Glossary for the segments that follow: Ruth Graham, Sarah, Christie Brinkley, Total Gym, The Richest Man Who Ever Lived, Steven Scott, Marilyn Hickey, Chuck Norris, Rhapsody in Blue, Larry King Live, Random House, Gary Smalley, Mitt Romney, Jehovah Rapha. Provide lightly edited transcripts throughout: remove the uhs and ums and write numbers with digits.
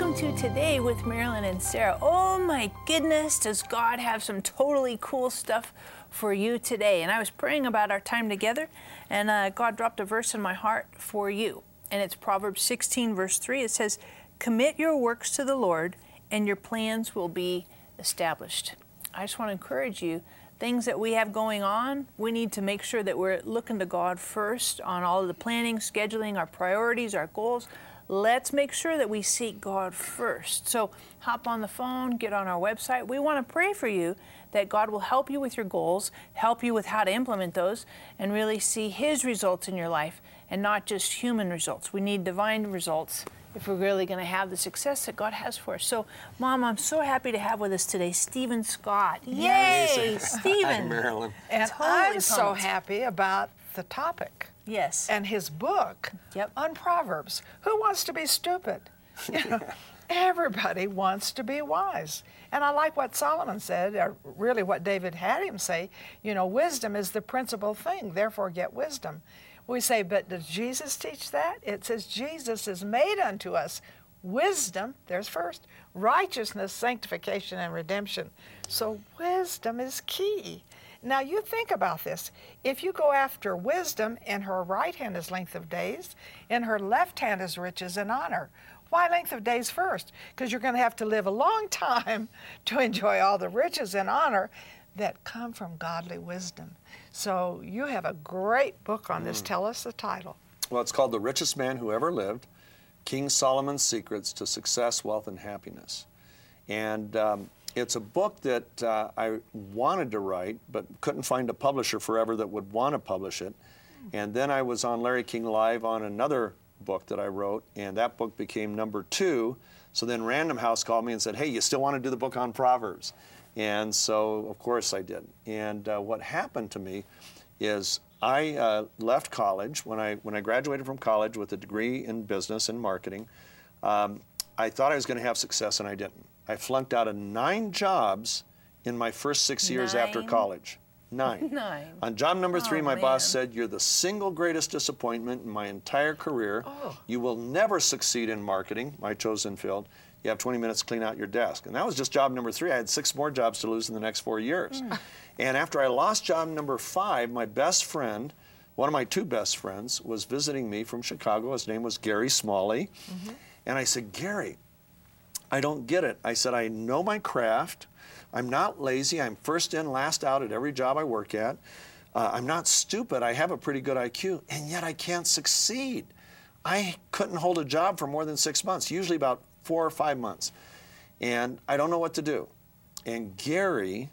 Welcome to Today with Marilyn and Sarah. Oh my goodness, does God have some totally cool stuff for you today. And I was praying about our time together, and God dropped a verse in my heart for you. And it's Proverbs 16, verse 3. It says, "Commit your works to the Lord, and your plans will be established." I just want to encourage you, things that we have going on, we need to make sure that we're looking to God first on all of the planning, scheduling, our priorities, our goals. Let's make sure that we seek God first. So hop on the phone, get on our website. We want to pray for you that God will help you with your goals, help you with how to implement those, and really see His results in your life and not just human results. We need divine results if we're really going to have the success that God has for us. So, Mom, I'm so happy to have with us today Steven Scott. Yay, Steven! Hi, Marilyn. And totally I'm so happy about the topic. Yes. And his book on Proverbs. Who wants to be stupid? You know, everybody wants to be wise. And I like what Solomon said, or really what David had him say, you know, wisdom is the principal thing, therefore get wisdom. We say, but does Jesus teach that? It says, Jesus is made unto us wisdom, there's first, righteousness, sanctification, and redemption. So wisdom is key. Now you think about this. If you go after wisdom, in her right hand is length of days, in her left hand is riches and honor. Why length of days first? Because you're going to have to live a long time to enjoy all the riches and honor that come from godly wisdom. So you have a great book on this. Tell us the title. Well, it's called The Richest Man Who Ever Lived, King Solomon's Secrets to Success, Wealth, and Happiness. And it's a book that I wanted to write, but couldn't find a publisher forever that would want to publish it. And then I was on Larry King Live on another book that I wrote, and that book became #2. So then Random House called me and said, hey, you still want to do the book on Proverbs? And so, of course, I did. And what happened to me is I left college. When I graduated from college with a degree in business and marketing, I thought I was going to have success, and I didn't. I flunked out of 9 jobs in my first 6 years after college. 9. 9. On job number 3, my boss said, you're the single greatest disappointment in my entire career. Oh. You will never succeed in marketing, my chosen field. You have 20 minutes to clean out your desk. And that was just job number 3. I had 6 more jobs to lose in the next 4 years. And after I lost job number 5, my best friend, one of my 2 best friends, was visiting me from Chicago. His name was Gary Smalley. And I said, Gary, I don't get it. I said, I know my craft. I'm not lazy. I'm first in, last out at every job I work at. I'm not stupid. I have a pretty good IQ, and yet I can't succeed. I couldn't hold a job for more than 6 months, usually about 4 or 5 months. And I don't know what to do. And Gary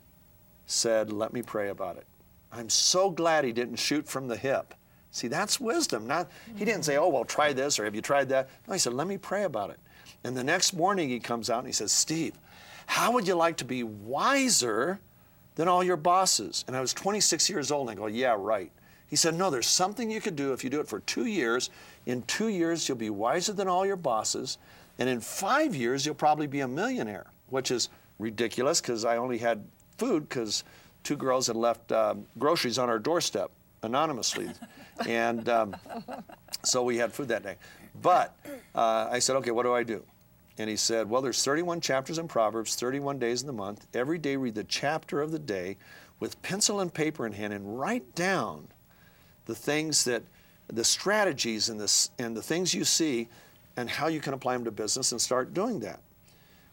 said, let me pray about it. I'm so glad he didn't shoot from the hip. See, that's wisdom. Not he didn't say, oh, well, try this, or have you tried that? No, he said, let me pray about it. And the next morning he comes out and he says, Steve, how would you like to be wiser than all your bosses? And I was 26 years old, and I go, yeah, right. He said, no, there's something you could do if you do it for 2 years. In 2 years, you'll be wiser than all your bosses. And in 5 years, you'll probably be a millionaire, which is ridiculous because I only had food because 2 girls had left groceries on our doorstep anonymously. And so we had food that day. But I said, okay, what do I do? And he said, well, there's 31 chapters in Proverbs, 31 days in the month. Every day read the chapter of the day with pencil and paper in hand and write down the things that, the strategies and the things you see and how you can apply them to business and start doing that.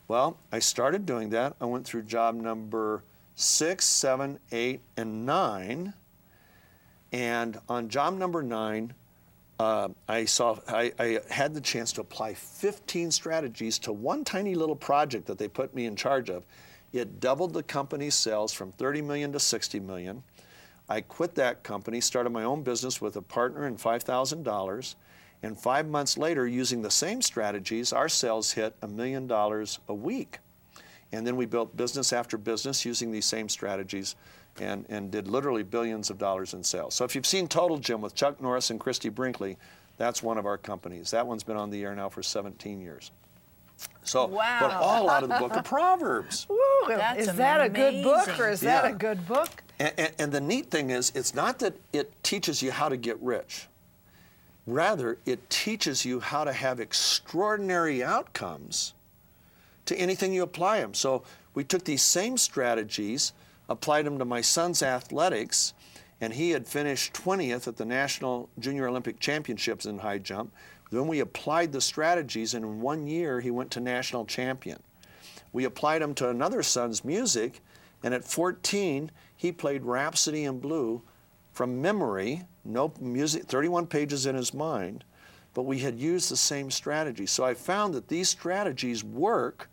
Well, I started doing that. I went through job number 6, 7, 8, and 9. And on job number 9, I had the chance to apply 15 strategies to one tiny little project that they put me in charge of. It doubled the company's sales from $30 million to $60 million. I quit that company, started my own business with a partner and $5,000. And 5 months later, using the same strategies, our sales hit $1 million a week. And then we built business after business using these same strategies and did literally billions of dollars in sales. So if you've seen Total Gym with Chuck Norris and Christie Brinkley, that's one of our companies. That one's been on the air now for 17 years. So, wow. But all out of the book of Proverbs. Woo, that's is that amazing. A good book or is that a good book? And the neat thing is, it's not that it teaches you how to get rich. Rather, it teaches you how to have extraordinary outcomes to anything you apply them. So we took these same strategies, applied them to my son's athletics, and he had finished 20th at the National Junior Olympic Championships in high jump. Then we applied the strategies, and in 1 year he went to national champion. We applied them to another son's music, and at 14 he played Rhapsody in Blue from memory, no music, 31 pages in his mind, but we had used the same strategy. So I found that these strategies work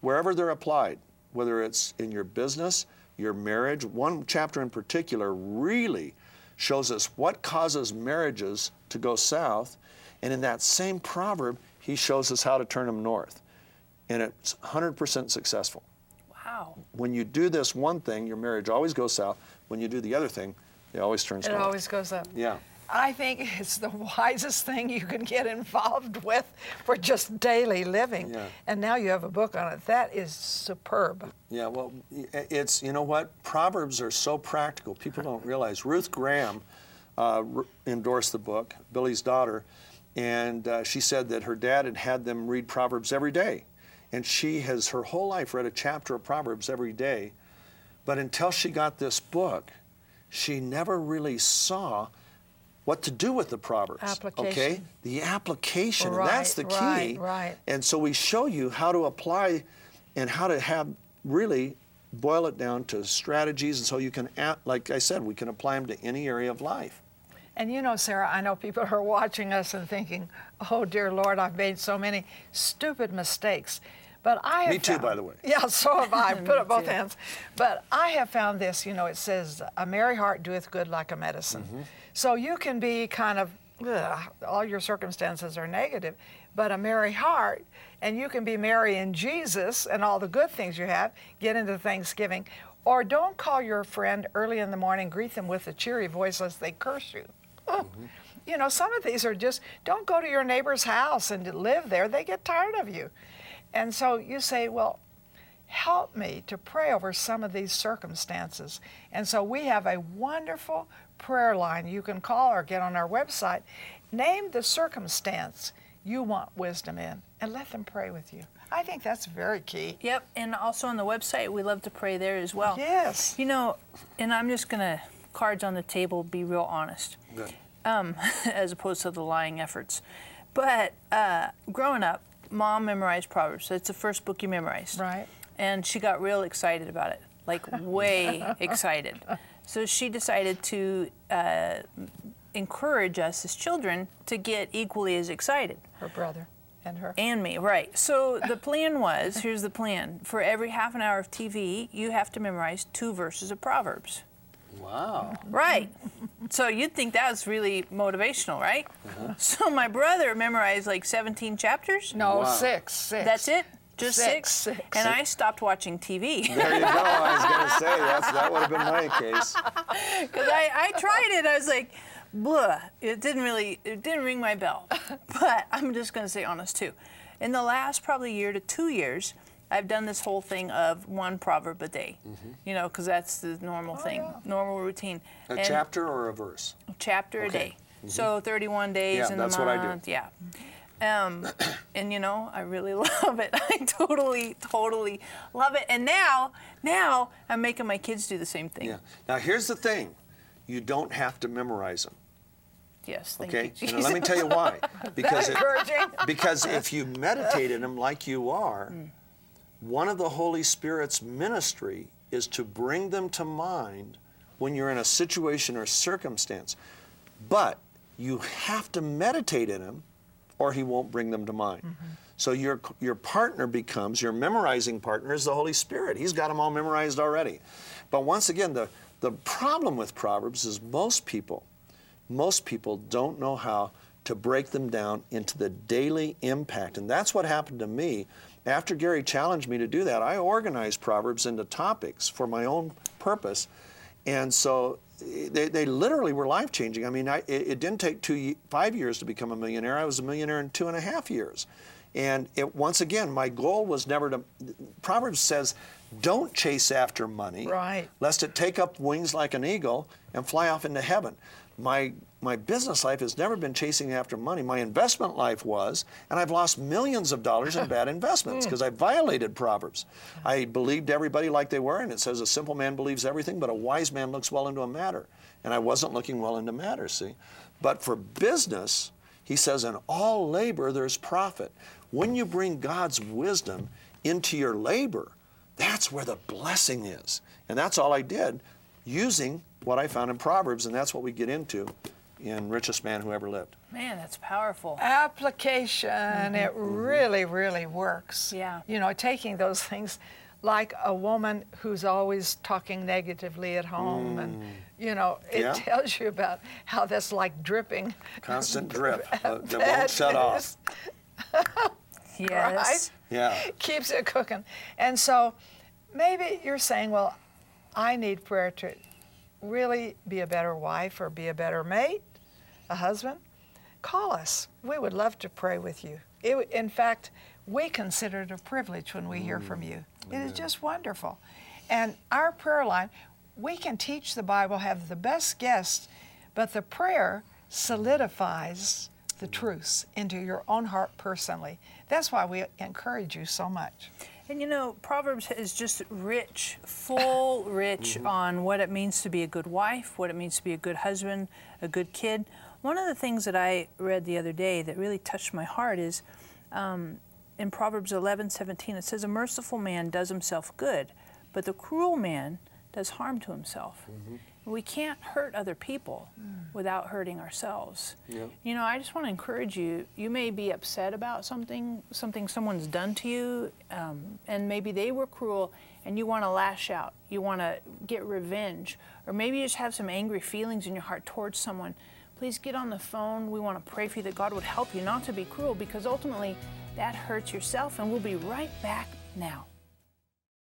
wherever they're applied, whether it's in your business, your marriage. One chapter in particular really shows us what causes marriages to go south, and in that same proverb, he shows us how to turn them north, and it's 100% successful. Wow. When you do this one thing, your marriage always goes south. When you do the other thing, it always turns north. It always goes up. Yeah. I think it's the wisest thing you can get involved with for just daily living. Yeah. And now you have a book on it. That is superb. Yeah, well, it's, you know what? Proverbs are so practical. People don't realize. Ruth Graham endorsed the book, Billy's daughter, and she said that her dad had them read Proverbs every day. And she has, her whole life, read a chapter of Proverbs every day. But until she got this book, she never really saw what to do with the Proverbs. Application. Okay? The application. Right, and that's the key. Right. And so we show you how to apply and how to have, really boil it down to strategies. And so you can, like I said, we can apply them to any area of life. And you know, Sarah, I know people are watching us and thinking, oh, dear Lord, I've made so many stupid mistakes. But I have found, by the way. Yeah, so have I. Put up both hands. But I have found this, you know, it says, a merry heart doeth good like a medicine. Mm-hmm. So you can be kind of, all your circumstances are negative, but a merry heart, and you can be merry in Jesus and all the good things you have, get into Thanksgiving. Or don't call your friend early in the morning, greet them with a cheery voice lest they curse you. Oh. Mm-hmm. You know, some of these are just, don't go to your neighbor's house and live there. They get tired of you. And so you say, well, help me to pray over some of these circumstances. And so we have a wonderful prayer line you can call or get on our website. Name the circumstance you want wisdom in and let them pray with you. I think that's very key. Yep, and also on the website, we love to pray there as well. Yes. You know, and I'm just going to, cards on the table, be real honest. Good. As opposed to the lying efforts. But growing up, Mom memorized Proverbs. That's the first book you memorized. Right. And she got real excited about it, like way excited. So she decided to encourage us as children to get equally as excited. Her brother and her. And me, right. So the plan was, here's the plan. For every half an hour of TV, you have to memorize 2 verses of Proverbs. Wow. Right. So you'd think that was really motivational, right? Uh-huh. So my brother memorized like 17 chapters. No, wow. Six. That's it? Just six? And I stopped watching TV. There you go. I was going to say, that would have been my case. Because I tried it. I was like, blah. It didn't ring my bell. But I'm just going to say honest, too. In the last probably year to 2 years, I've done this whole thing of 1 proverb a day, mm-hmm. you know, because that's the normal thing, yeah. normal routine. A chapter or a verse? A chapter a day. Mm-hmm. So 31 days in the month. Yeah, that's what I do. Yeah. And, you know, I really love it. I totally love it. And now I'm making my kids do the same thing. Yeah. Now, here's the thing. You don't have to memorize them. Yes, thank you, Jesus. Let me tell you why. Because if you meditate in them like you are, one of the Holy Spirit's ministry is to bring them to mind when you're in a situation or circumstance. But you have to meditate in them or he won't bring them to mind. Mm-hmm. So your partner becomes, your memorizing partner is the Holy Spirit. He's got them all memorized already. But once again, the problem with Proverbs is most people don't know how to break them down into the daily impact. And that's what happened to me. After Gary challenged me to do that, I organized Proverbs into topics for my own purpose. And so they literally were life-changing. I mean, it didn't take 5 years to become a millionaire. I was a millionaire in 2.5 years. And once again, my goal was never to... Proverbs says, don't chase after money, lest it take up wings like an eagle and fly off into heaven. My My business life has never been chasing after money. My investment life was, and I've lost millions of dollars in bad investments because I violated Proverbs. I believed everybody like they were, and it says a simple man believes everything, but a wise man looks well into a matter. And I wasn't looking well into matters, see? But for business, he says, in all labor there's profit. When you bring God's wisdom into your labor, that's where the blessing is. And that's all I did, using what I found in Proverbs, and that's what we get into in Richest Man Who Ever Lived. Man, that's powerful. Application, it really, really works. Yeah. You know, taking those things, like a woman who's always talking negatively at home, and, you know, it tells you about how that's like dripping. Constant drip that won't shut off. Yes. Right? Yeah. Keeps it cooking. And so maybe you're saying, well, I need prayer to really be a better wife or be a better mate, a husband. Call us. We would love to pray with you. In fact, we consider it a privilege when we hear from you. It is just wonderful. And our prayer line, we can teach the Bible, have the best guests, but the prayer solidifies the truths into your own heart personally. That's why we encourage you so much. And you know, Proverbs is just rich, full rich on what it means to be a good wife, what it means to be a good husband, a good kid. One of the things that I read the other day that really touched my heart is in Proverbs 11:17, it says, a merciful man does himself good, but the cruel man does harm to himself. We can't hurt other people without hurting ourselves. You know, I just want to encourage you. You may be upset about something someone's done to you, and maybe they were cruel, and you want to lash out. You want to get revenge, or maybe you just have some angry feelings in your heart towards someone. Please get on the phone. We want to pray for you that God would help you not to be cruel, because ultimately that hurts yourself. And we'll be right back now.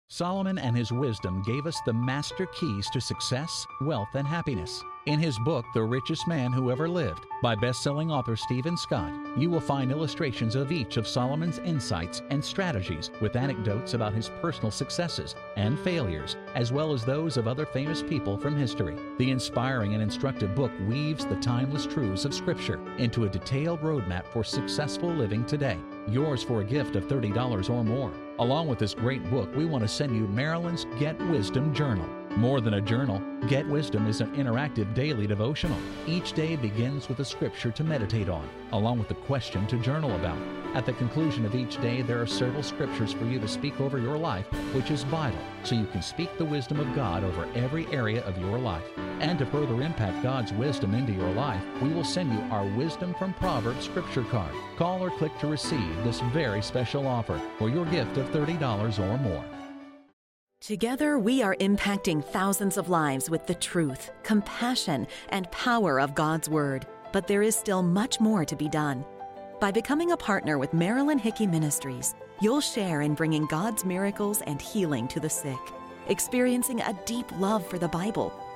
Solomon and his wisdom gave us the master keys to success, wealth, and happiness. In his book, The Richest Man Who Ever Lived, by best-selling author Steven Scott, you will find illustrations of each of Solomon's insights and strategies, with anecdotes about his personal successes and failures, as well as those of other famous people from history. The inspiring and instructive book weaves the timeless truths of Scripture into a detailed roadmap for successful living today. Yours for a gift of $30 or more. Along with this great book, we want to send you Marilyn's Get Wisdom Journal. More than a journal, Get Wisdom is an interactive daily devotional. Each day begins with a scripture to meditate on, along with a question to journal about. At the conclusion of each day, there are several scriptures for you to speak over your life, which is vital, so you can speak the wisdom of God over every area of your life. And to further impact God's wisdom into your life, we will send you our Wisdom from Proverbs scripture card. Call or click to receive this very special offer for your gift of $30 or more. Together, we are impacting thousands of lives with the truth, compassion, and power of God's Word. But there is still much more to be done. By becoming a partner with Marilyn Hickey Ministries, you'll share in bringing God's miracles and healing to the sick, experiencing a deep love for the Bible,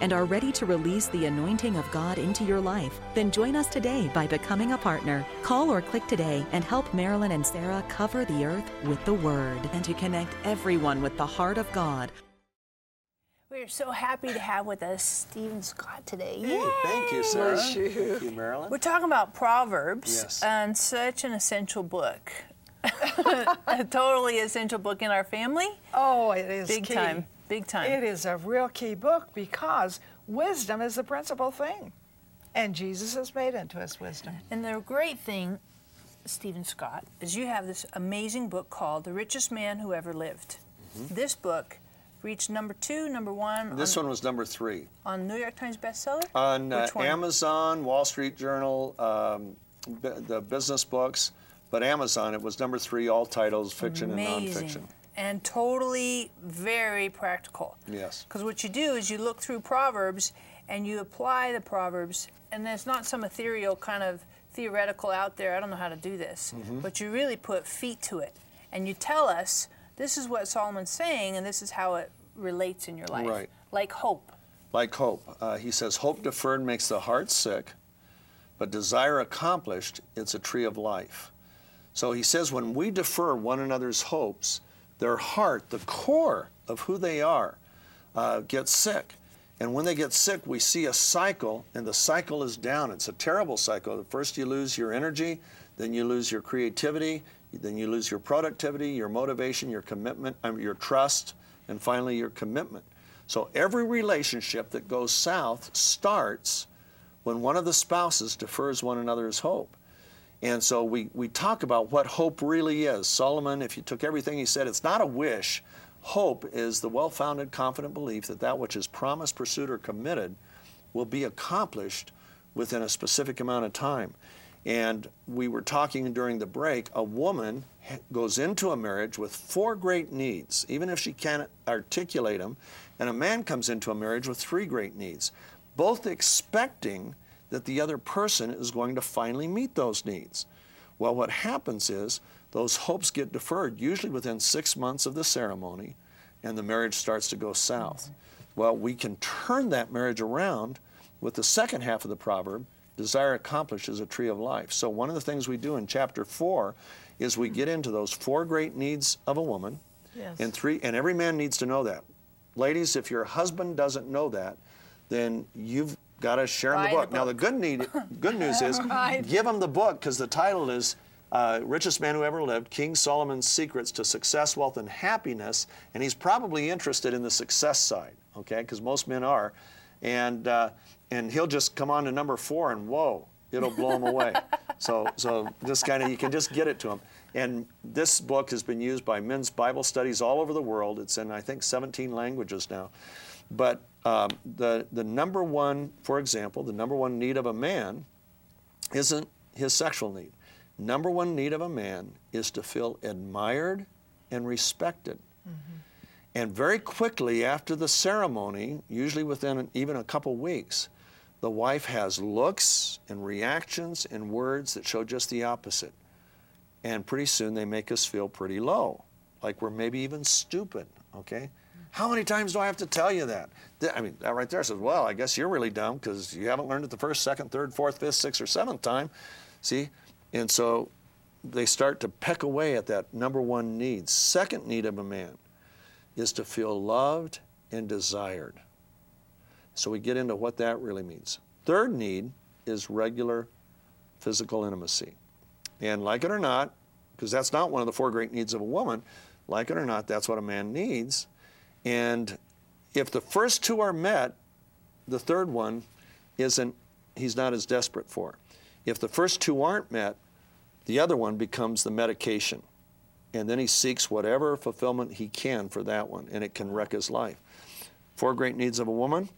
and are ready to release the anointing of God into your life, then join us today by becoming a partner. Call or click today and help Marilyn and Sarah cover the earth with the Word and to connect everyone with the heart of God. We are so happy to have with us Steven Scott today. Yay! Hey, thank you, Sarah. Thank you, Marilyn. We're talking about Proverbs, and such an essential book. A totally essential book in our family. Oh, it is big key. Time. Big time. It is a real key book because wisdom is the principal thing. And Jesus has made into us wisdom. And the great thing, Steven Scott, is you have this amazing book called The Richest Man Who Ever Lived. This book reached #2, #1. This one was #3. On New York Times bestseller? On Amazon, Wall Street Journal, the business books. But Amazon, it was #3, all titles, fiction and nonfiction. And totally very practical. Yes. Because what you do is you look through Proverbs and you apply the Proverbs, and there's not some ethereal kind of theoretical out there, I don't know how to do this, but you really put feet to it, and you tell us, this is what Solomon's saying, and this is how it relates in your life. Right. Like hope. Like hope. He says, hope deferred makes the heart sick, but desire accomplished, it's a tree of life. So he says, when we defer one another's hopes, their heart, the core of who they are, gets sick. And when they get sick, we see a cycle, and the cycle is down. It's a terrible cycle. First you lose your energy, then you lose your creativity, then you lose your productivity, your motivation, your commitment, your trust, and finally your commitment. So every relationship that goes south starts when one of the spouses defers one another's hope. And so we talk about what hope really is. Solomon, if you took everything he said, it's not a wish. Hope is the well-founded, confident belief that that which is promised, pursued, or committed will be accomplished within a specific amount of time. And we were talking during the break, a woman goes into a marriage with four great needs, even if she can't articulate them, and a man comes into a marriage with three great needs, both expecting that the other person is going to finally meet those needs. Well, what happens is those hopes get deferred, usually within 6 months of the ceremony, and the marriage starts to go south. Well, we can turn that marriage around with the second half of the proverb, desire accomplishes a tree of life. So one of the things we do in chapter 4 is we get into those four great needs of a woman, and three, and every man needs to know that. Ladies, if your husband doesn't know that, then you've got to share him the book. Now the good news is give him the book, because the title is Richest Man Who Ever Lived, King Solomon's Secrets to Success, Wealth, and Happiness, and he's probably interested in the success side, okay, because most men are, and he'll just come on to number 4 and whoa, it'll blow him away. So this kind of, you can just get it to him. And this book has been used by men's Bible studies all over the world. It's in, I think, 17 languages now. But the number one, for example, the number one need of a man isn't his sexual need. Number one need of a man is to feel admired and respected. And very quickly after the ceremony, usually within even a couple weeks, the wife has looks and reactions and words that show just the opposite. And pretty soon they make us feel pretty low, like we're maybe even stupid, okay? How many times do I have to tell you that? I mean, that right there says, well, I guess you're really dumb because you haven't learned it the first, second, third, fourth, fifth, sixth, or seventh time, see? And so they start to peck away at that number one need. Second need of a man is to feel loved and desired. So we get into what that really means. Third need is regular physical intimacy. And like it or not, because that's not one of the four great needs of a woman, like it or not, that's what a man needs. And if the first two are met, the third one isn't, he's not as desperate for. If the first two aren't met, the other one becomes the medication. And then he seeks whatever fulfillment he can for that one, and it can wreck his life. Four great needs of a woman.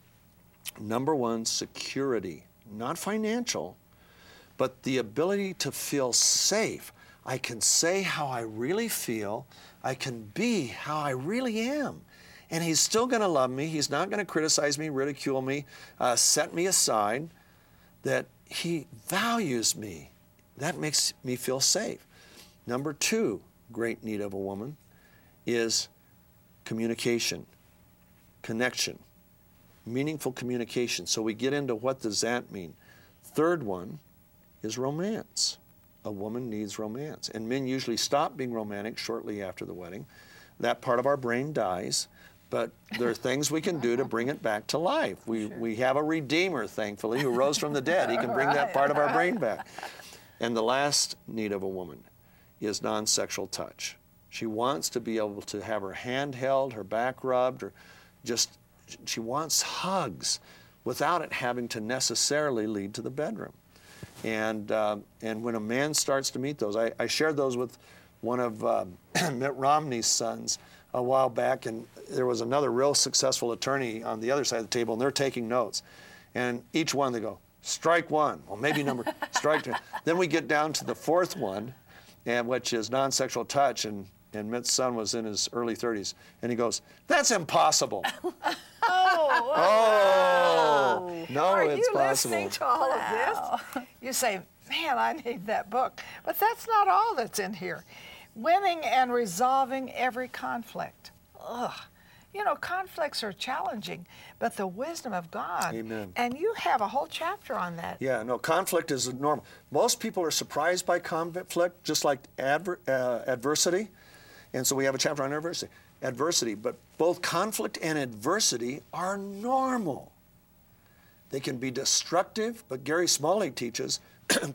Number one, security, not financial, but the ability to feel safe. I can say how I really feel. I can be how I really am. And he's still going to love me. He's not going to criticize me, ridicule me, set me aside, that he values me. That makes me feel safe. Number two, great need of a woman is communication, connection, meaningful communication. So we get into what does that mean. Third one is romance. A woman needs romance. And men usually stop being romantic shortly after the wedding. That part of our brain dies, but there are things we can do to bring it back to life. We have a Redeemer, thankfully, who rose from the dead. He can bring that part of our brain back. And the last need of a woman is non-sexual touch. She wants to be able to have her hand held, her back rubbed, or just, she wants hugs without it having to necessarily lead to the bedroom. And when a man starts to meet those, I shared those with one of Mitt Romney's sons a while back, and there was another real successful attorney on the other side of the table, and they're taking notes. And each one they go, strike one, well maybe number, strike two. Then we get down to the fourth one, and which is non-sexual touch, and Mitt's son was in his early 30s, and he goes, that's impossible. Oh, Oh, no, are it's possible. Are you listening to all of this? You say, man, I need that book. But that's not all that's in here. Winning and resolving every conflict. Ugh. You know, conflicts are challenging, but the wisdom of God. Amen. And you have a whole chapter on that. Yeah, no, conflict is normal. Most people are surprised by conflict, just like adversity. And so we have a chapter on adversity. But both conflict and adversity are normal. They can be destructive, but Gary Smalley teaches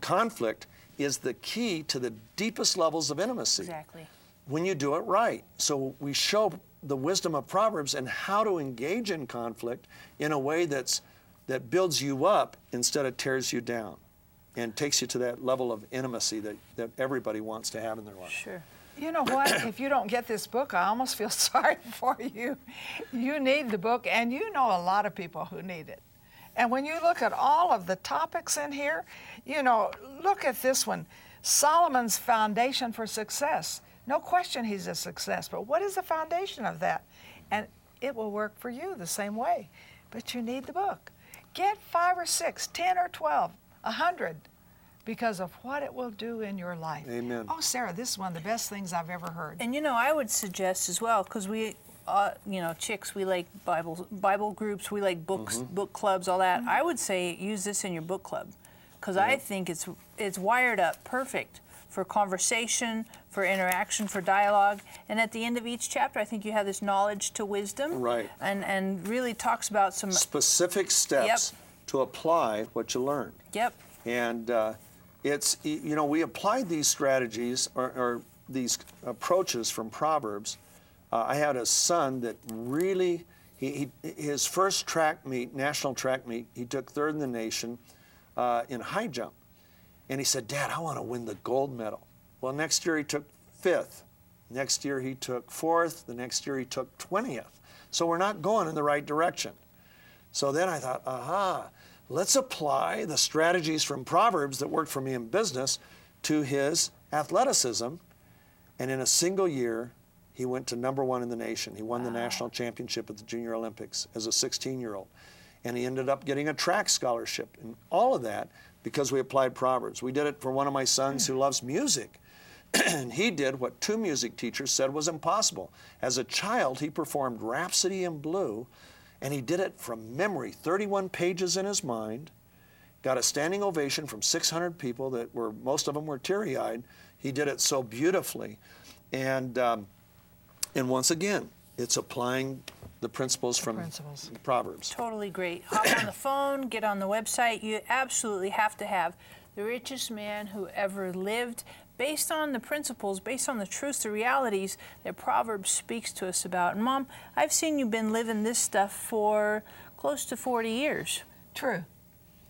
conflict is the key to the deepest levels of intimacy. Exactly. When you do it right. So we show the wisdom of Proverbs and how to engage in conflict in a way that builds you up instead of tears you down and takes you to that level of intimacy that everybody wants to have in their life. Sure. You know what? If you don't get this book, I almost feel sorry for you. You need the book, and you know a lot of people who need it. And when you look at all of the topics in here, you know, look at this one, Solomon's Foundation for Success. No question he's a success, but what is the foundation of that? And it will work for you the same way, but you need the book. Get 5 or 6, 10 or 12, 100, because of what it will do in your life. Amen. Oh, Sarah, this is one of the best things I've ever heard. And you know, I would suggest as well, because we, you know, chicks, we like Bible groups, we like books, mm-hmm. book clubs, all that. Mm-hmm. I would say use this in your book club, because I think it's wired up perfect for conversation, for interaction, for dialogue. And at the end of each chapter, I think you have this knowledge to wisdom. Right. And really talks about some specific steps to apply what you learned. Yep. And it's, you know, we applied these strategies or these approaches from Proverbs. I had a son that really, his first track meet, national track meet, he took third in the nation in high jump. And he said, Dad, I want to win the gold medal. Well, next year he took 5th. Next year he took 4th. The next year he took 20th. So we're not going in the right direction. So then I thought, aha, let's apply the strategies from Proverbs that worked for me in business to his athleticism. And in a single year, he went to #1 in the nation. He won the national championship at the Junior Olympics as a 16-year-old. And he ended up getting a track scholarship. And all of that because we applied Proverbs. We did it for one of my sons who loves music. And he did what 2 music teachers said was impossible. As a child, he performed Rhapsody in Blue, and he did it from memory, 31 pages in his mind, got a standing ovation from 600 people that were, most of them were teary-eyed. He did it so beautifully. And once again, it's applying the principles from Proverbs. Totally great. Hop on the phone, get on the website. You absolutely have to have The Richest Man Who Ever Lived, based on the principles, based on the truths, the realities that Proverbs speaks to us about. And Mom, I've seen you've been living this stuff for close to 40 years. True.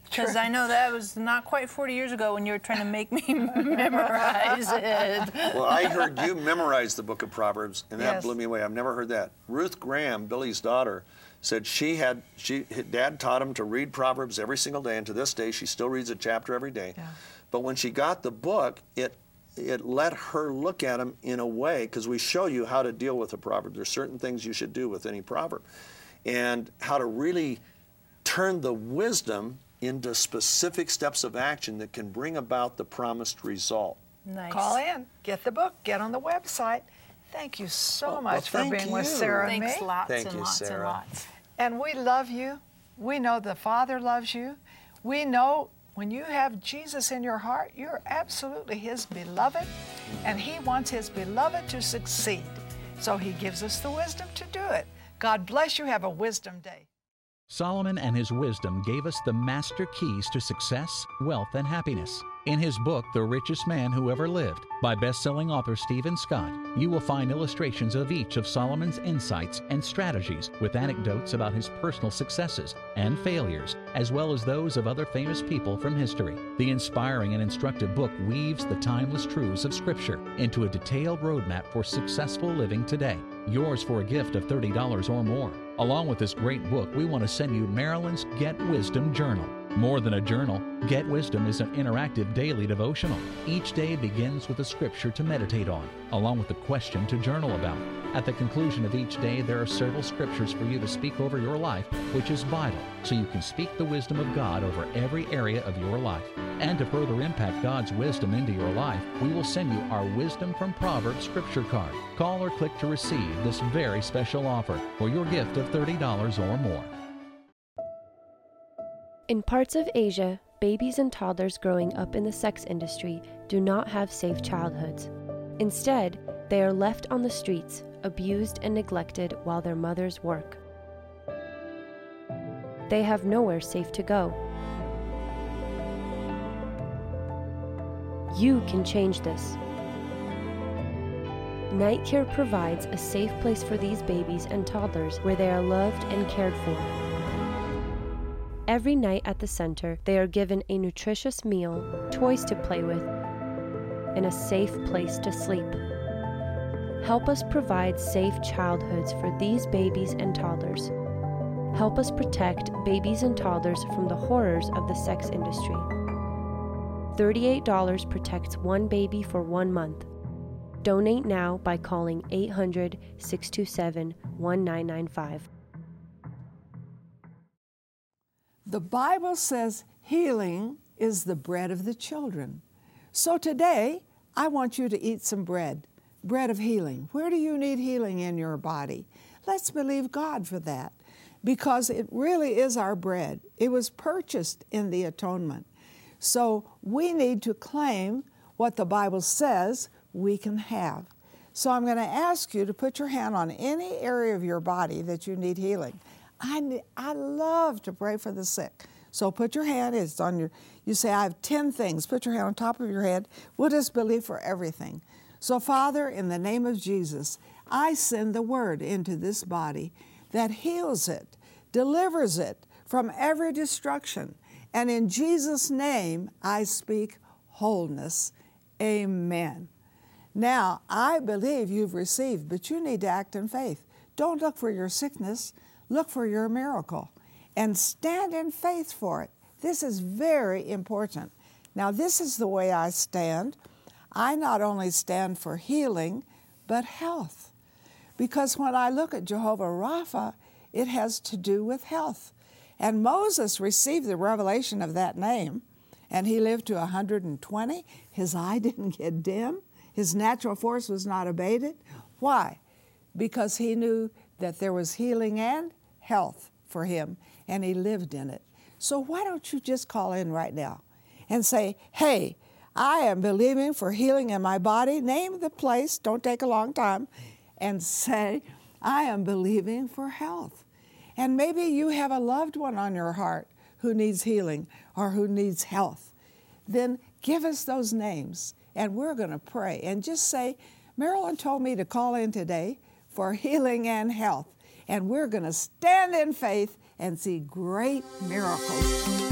Because I know that was not quite 40 years ago when you were trying to make me memorize it. Well, I heard you memorize the book of Proverbs, and that blew me away. I've never heard that. Ruth Graham, Billy's daughter, said Dad taught him to read Proverbs every single day, and to this day she still reads a chapter every day. Yeah. But when she got the book, it let her look at them in a way, because we show you how to deal with a proverb. There's certain things you should do with any proverb, and how to really turn the wisdom into specific steps of action that can bring about the promised result. Nice. Call in, get the book, get on the website. Thank you so much for being with Sarah and me. Thanks lots and lots and lots. And we love you. We know the Father loves you. We know when you have Jesus in your heart, you're absolutely His beloved, and He wants His beloved to succeed. So He gives us the wisdom to do it. God bless you. Have a wisdom day. Solomon and his wisdom gave us the master keys to success, wealth, and happiness. In his book, The Richest Man Who Ever Lived, by best-selling author Steven Scott, you will find illustrations of each of Solomon's insights and strategies, with anecdotes about his personal successes and failures, as well as those of other famous people from history. The inspiring and instructive book weaves the timeless truths of Scripture into a detailed roadmap for successful living today. Yours for a gift of $30 or more. Along with this great book, we want to send you Maryland's Get Wisdom Journal. More than a journal, Get Wisdom is an interactive daily devotional. Each day begins with a scripture to meditate on, along with a question to journal about. At the conclusion of each day, there are several scriptures for you to speak over your life, which is vital, so you can speak the wisdom of God over every area of your life. And to further impact God's wisdom into your life, we will send you our Wisdom from Proverbs scripture card. Call or click to receive this very special offer for your gift of $30 or more. In parts of Asia, babies and toddlers growing up in the sex industry do not have safe childhoods. Instead, they are left on the streets, abused and neglected while their mothers work. They have nowhere safe to go. You can change this. NightCare provides a safe place for these babies and toddlers where they are loved and cared for. Every night at the center, they are given a nutritious meal, toys to play with, and a safe place to sleep. Help us provide safe childhoods for these babies and toddlers. Help us protect babies and toddlers from the horrors of the sex industry. $38 protects one baby for 1 month. Donate now by calling 800-627-1995. The Bible says healing is the bread of the children. So today, I want you to eat some bread, bread of healing. Where do you need healing in your body? Let's believe God for that, because it really is our bread. It was purchased in the atonement. So we need to claim what the Bible says we can have. So I'm going to ask you to put your hand on any area of your body that you need healing. I love to pray for the sick. So put your hand, it's on your, you say, I have 10 things. Put your hand on top of your head. We'll just believe for everything. So Father, in the name of Jesus, I send the word into this body that heals it, delivers it from every destruction. And in Jesus' name, I speak wholeness. Amen. Now, I believe you've received, but you need to act in faith. Don't look for your sickness. Look for your miracle and stand in faith for it. This is very important. Now, this is the way I stand. I not only stand for healing, but health. Because when I look at Jehovah Rapha, it has to do with health. And Moses received the revelation of that name, and he lived to 120. His eye didn't get dim. His natural force was not abated. Why? Because he knew that there was healing and health for him, and he lived in it. So why don't you just call in right now and say, hey, I am believing for healing in my body. Name the place, don't take a long time, and say, I am believing for health. And maybe you have a loved one on your heart who needs healing or who needs health. Then give us those names, and we're going to pray. And just say, Marilyn told me to call in today for healing and health. And we're going to stand in faith and see great miracles.